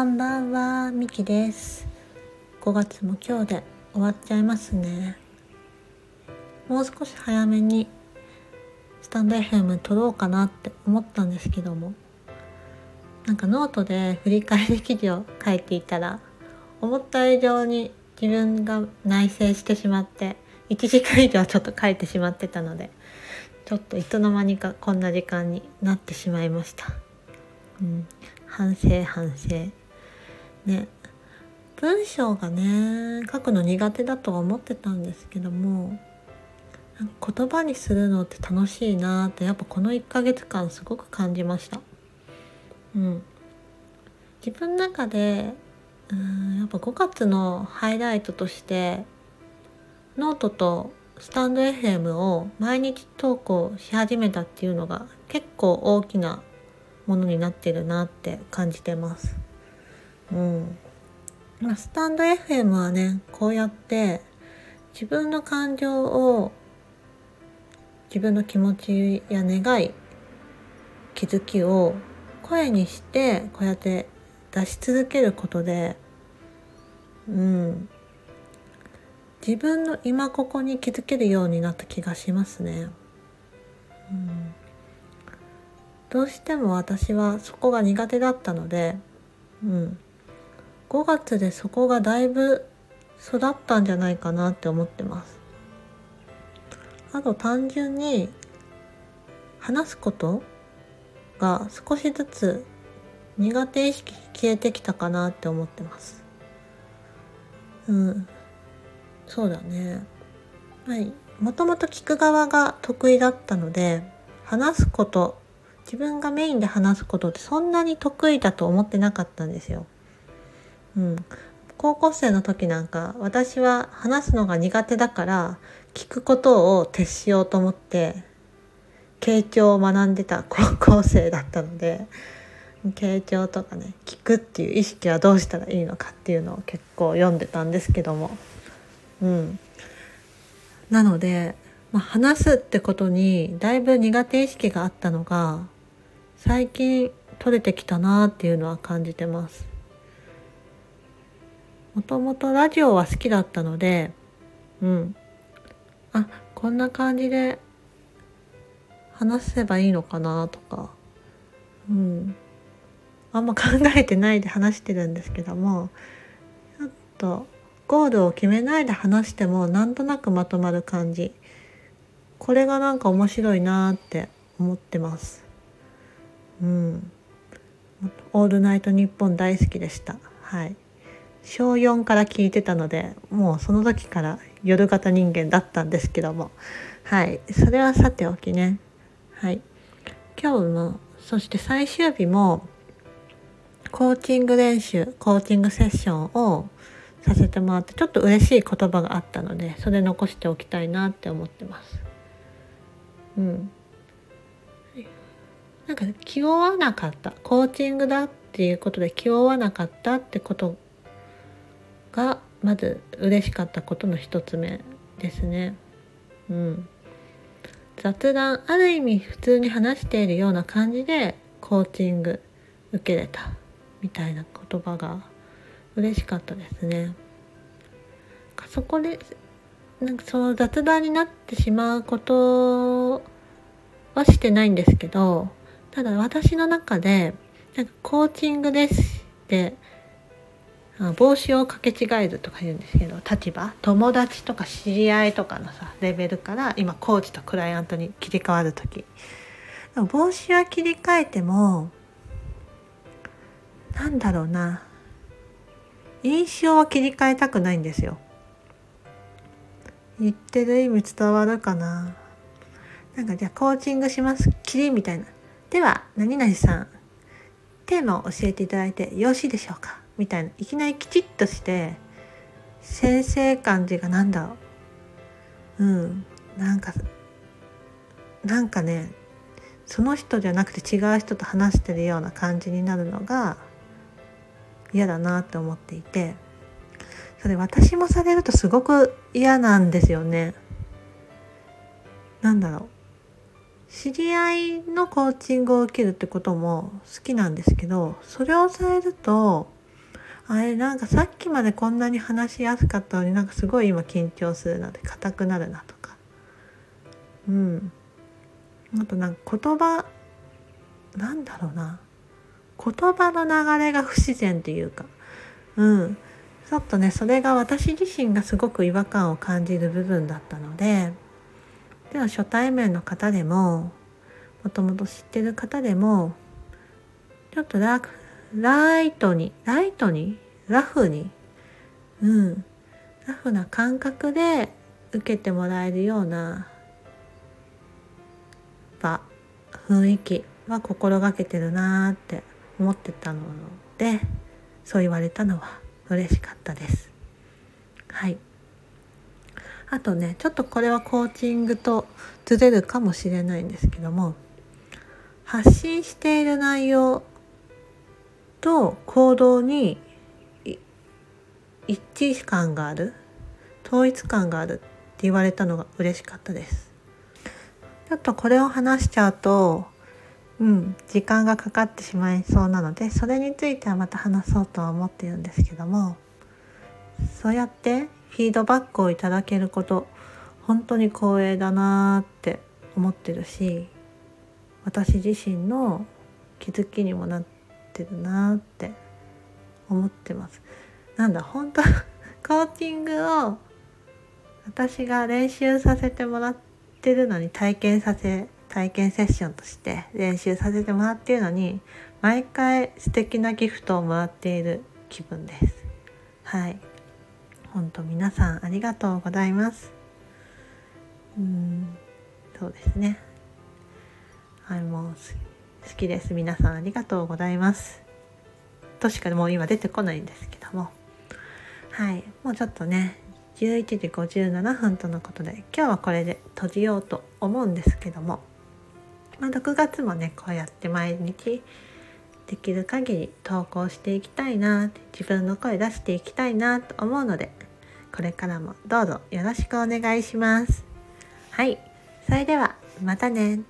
こんばんは、みきです。5月も今日で終わっちゃいますね。もう少し早めにスタンド FM 撮ろうかなって思ったんですけども、なんかノートで振り返り記事を書いていたら、思った以上に自分が内省してしまって、1時間以上ちょっと書いてしまってたので、ちょっといつの間にかこんな時間になってしまいました。反省ね。文章がね、書くの苦手だとは思ってたんですけども、言葉にするのって楽しいなって、やっぱこの1ヶ月間すごく感じました。自分の中でやっぱ5月のハイライトとして、ノートとスタンド FM を毎日投稿し始めたっていうのが結構大きなものになってるなって感じてます。スタンド FM はね、こうやって自分の感情を、自分の気持ちや願い、気づきを声にしてこうやって出し続けることで、自分の今ここに気づけるようになった気がしますね。どうしても私はそこが苦手だったので、5月でそこがだいぶ育ったんじゃないかなって思ってます。あと単純に話すことが少しずつ苦手意識消えてきたかなって思ってます。そうだね。もともと聞く側が得意だったので、話すこと、自分がメインで話すことってそんなに得意だと思ってなかったんですよ。高校生の時なんか、私は話すのが苦手だから聞くことを徹しようと思って傾聴を学んでた高校生だったので、傾聴とかね、聞くっていう意識はどうしたらいいのかっていうのを結構読んでたんですけども、なので、話すってことにだいぶ苦手意識があったのが最近取れてきたなっていうのは感じてます。もともとラジオは好きだったので、こんな感じで話せばいいのかなとか、あんま考えてないで話してるんですけども、ちょっとゴールを決めないで話してもなんとなくまとまる感じ、これがなんか面白いなって思ってます。オールナイトニッポン大好きでした。小4から聞いてたので、もうその時から夜型人間だったんですけども、それはさておきね。今日も、そして最終日もコーチング練習、コーチングセッションをさせてもらって、ちょっと嬉しい言葉があったので、それ残しておきたいなって思ってます。なんか気負わなかった、コーチングだっていうことで気負わなかったってことがまず嬉しかったことの一つ目ですね。雑談、ある意味普通に話しているような感じでコーチング受けれたみたいな言葉が嬉しかったですね。そこでなんかその雑談になってしまうことはしてないんですけど、ただ私の中でなんかコーチングですって帽子を掛け違えるとか言うんですけど、立場、友達とか知り合いとかのさレベルから、今コーチとクライアントに切り替わるとき、帽子は切り替えても、なんだろうな、印象は切り替えたくないんですよ。言ってる意味伝わるかな。なんかじゃあコーチングしますきりみたいな、では何々さんテーマを教えていただいてよろしいでしょうかみたいな、いきなりきちっとして先生感じが、なんだろう、なんかね、その人じゃなくて違う人と話してるような感じになるのが嫌だなって思っていて、それ私もされるとすごく嫌なんですよね。なんだろう、知り合いのコーチングを受けるってことも好きなんですけど、それをされるとあれなんかさっきまでこんなに話しやすかったのになんかすごい今緊張するなで硬くなるなとか、うん、あとなんか言葉なんだろうな、言葉の流れが不自然というか、うん、ちょっとねそれが私自身がすごく違和感を感じる部分だったので、では初対面の方でももともと知ってる方でもちょっとライトにラフに、うん、ラフな感覚で受けてもらえるような場、雰囲気は心がけてるなって思ってたので、そう言われたのは嬉しかったです。はい。あとね、ちょっとこれはコーチングとずれるかもしれないんですけども、発信している内容と行動に一致感がある、統一感があるって言われたのが嬉しかったです。ちょっとこれを話しちゃうと、時間がかかってしまいそうなので、それについてはまた話そうとは思っているんですけども、そうやってフィードバックをいただけること本当に光栄だなって思ってるし、私自身の気づきにもなってるなって思ってます。なんだ本当コーチングを私が練習させてもらってるのに、体験セッションとして練習させてもらっているのに、毎回素敵なギフトをもらっている気分です。はい、本当皆さんありがとうございます。そうですね、はい、もう好きです。皆さんありがとうございますとしかもう今出てこないんですけども、はい、もうちょっとね11時57分とのことで、今日はこれで閉じようと思うんですけども、6月もねこうやって毎日できる限り投稿していきたいなって、自分の声出していきたいなと思うので、これからもどうぞよろしくお願いします。はい、それではまたね。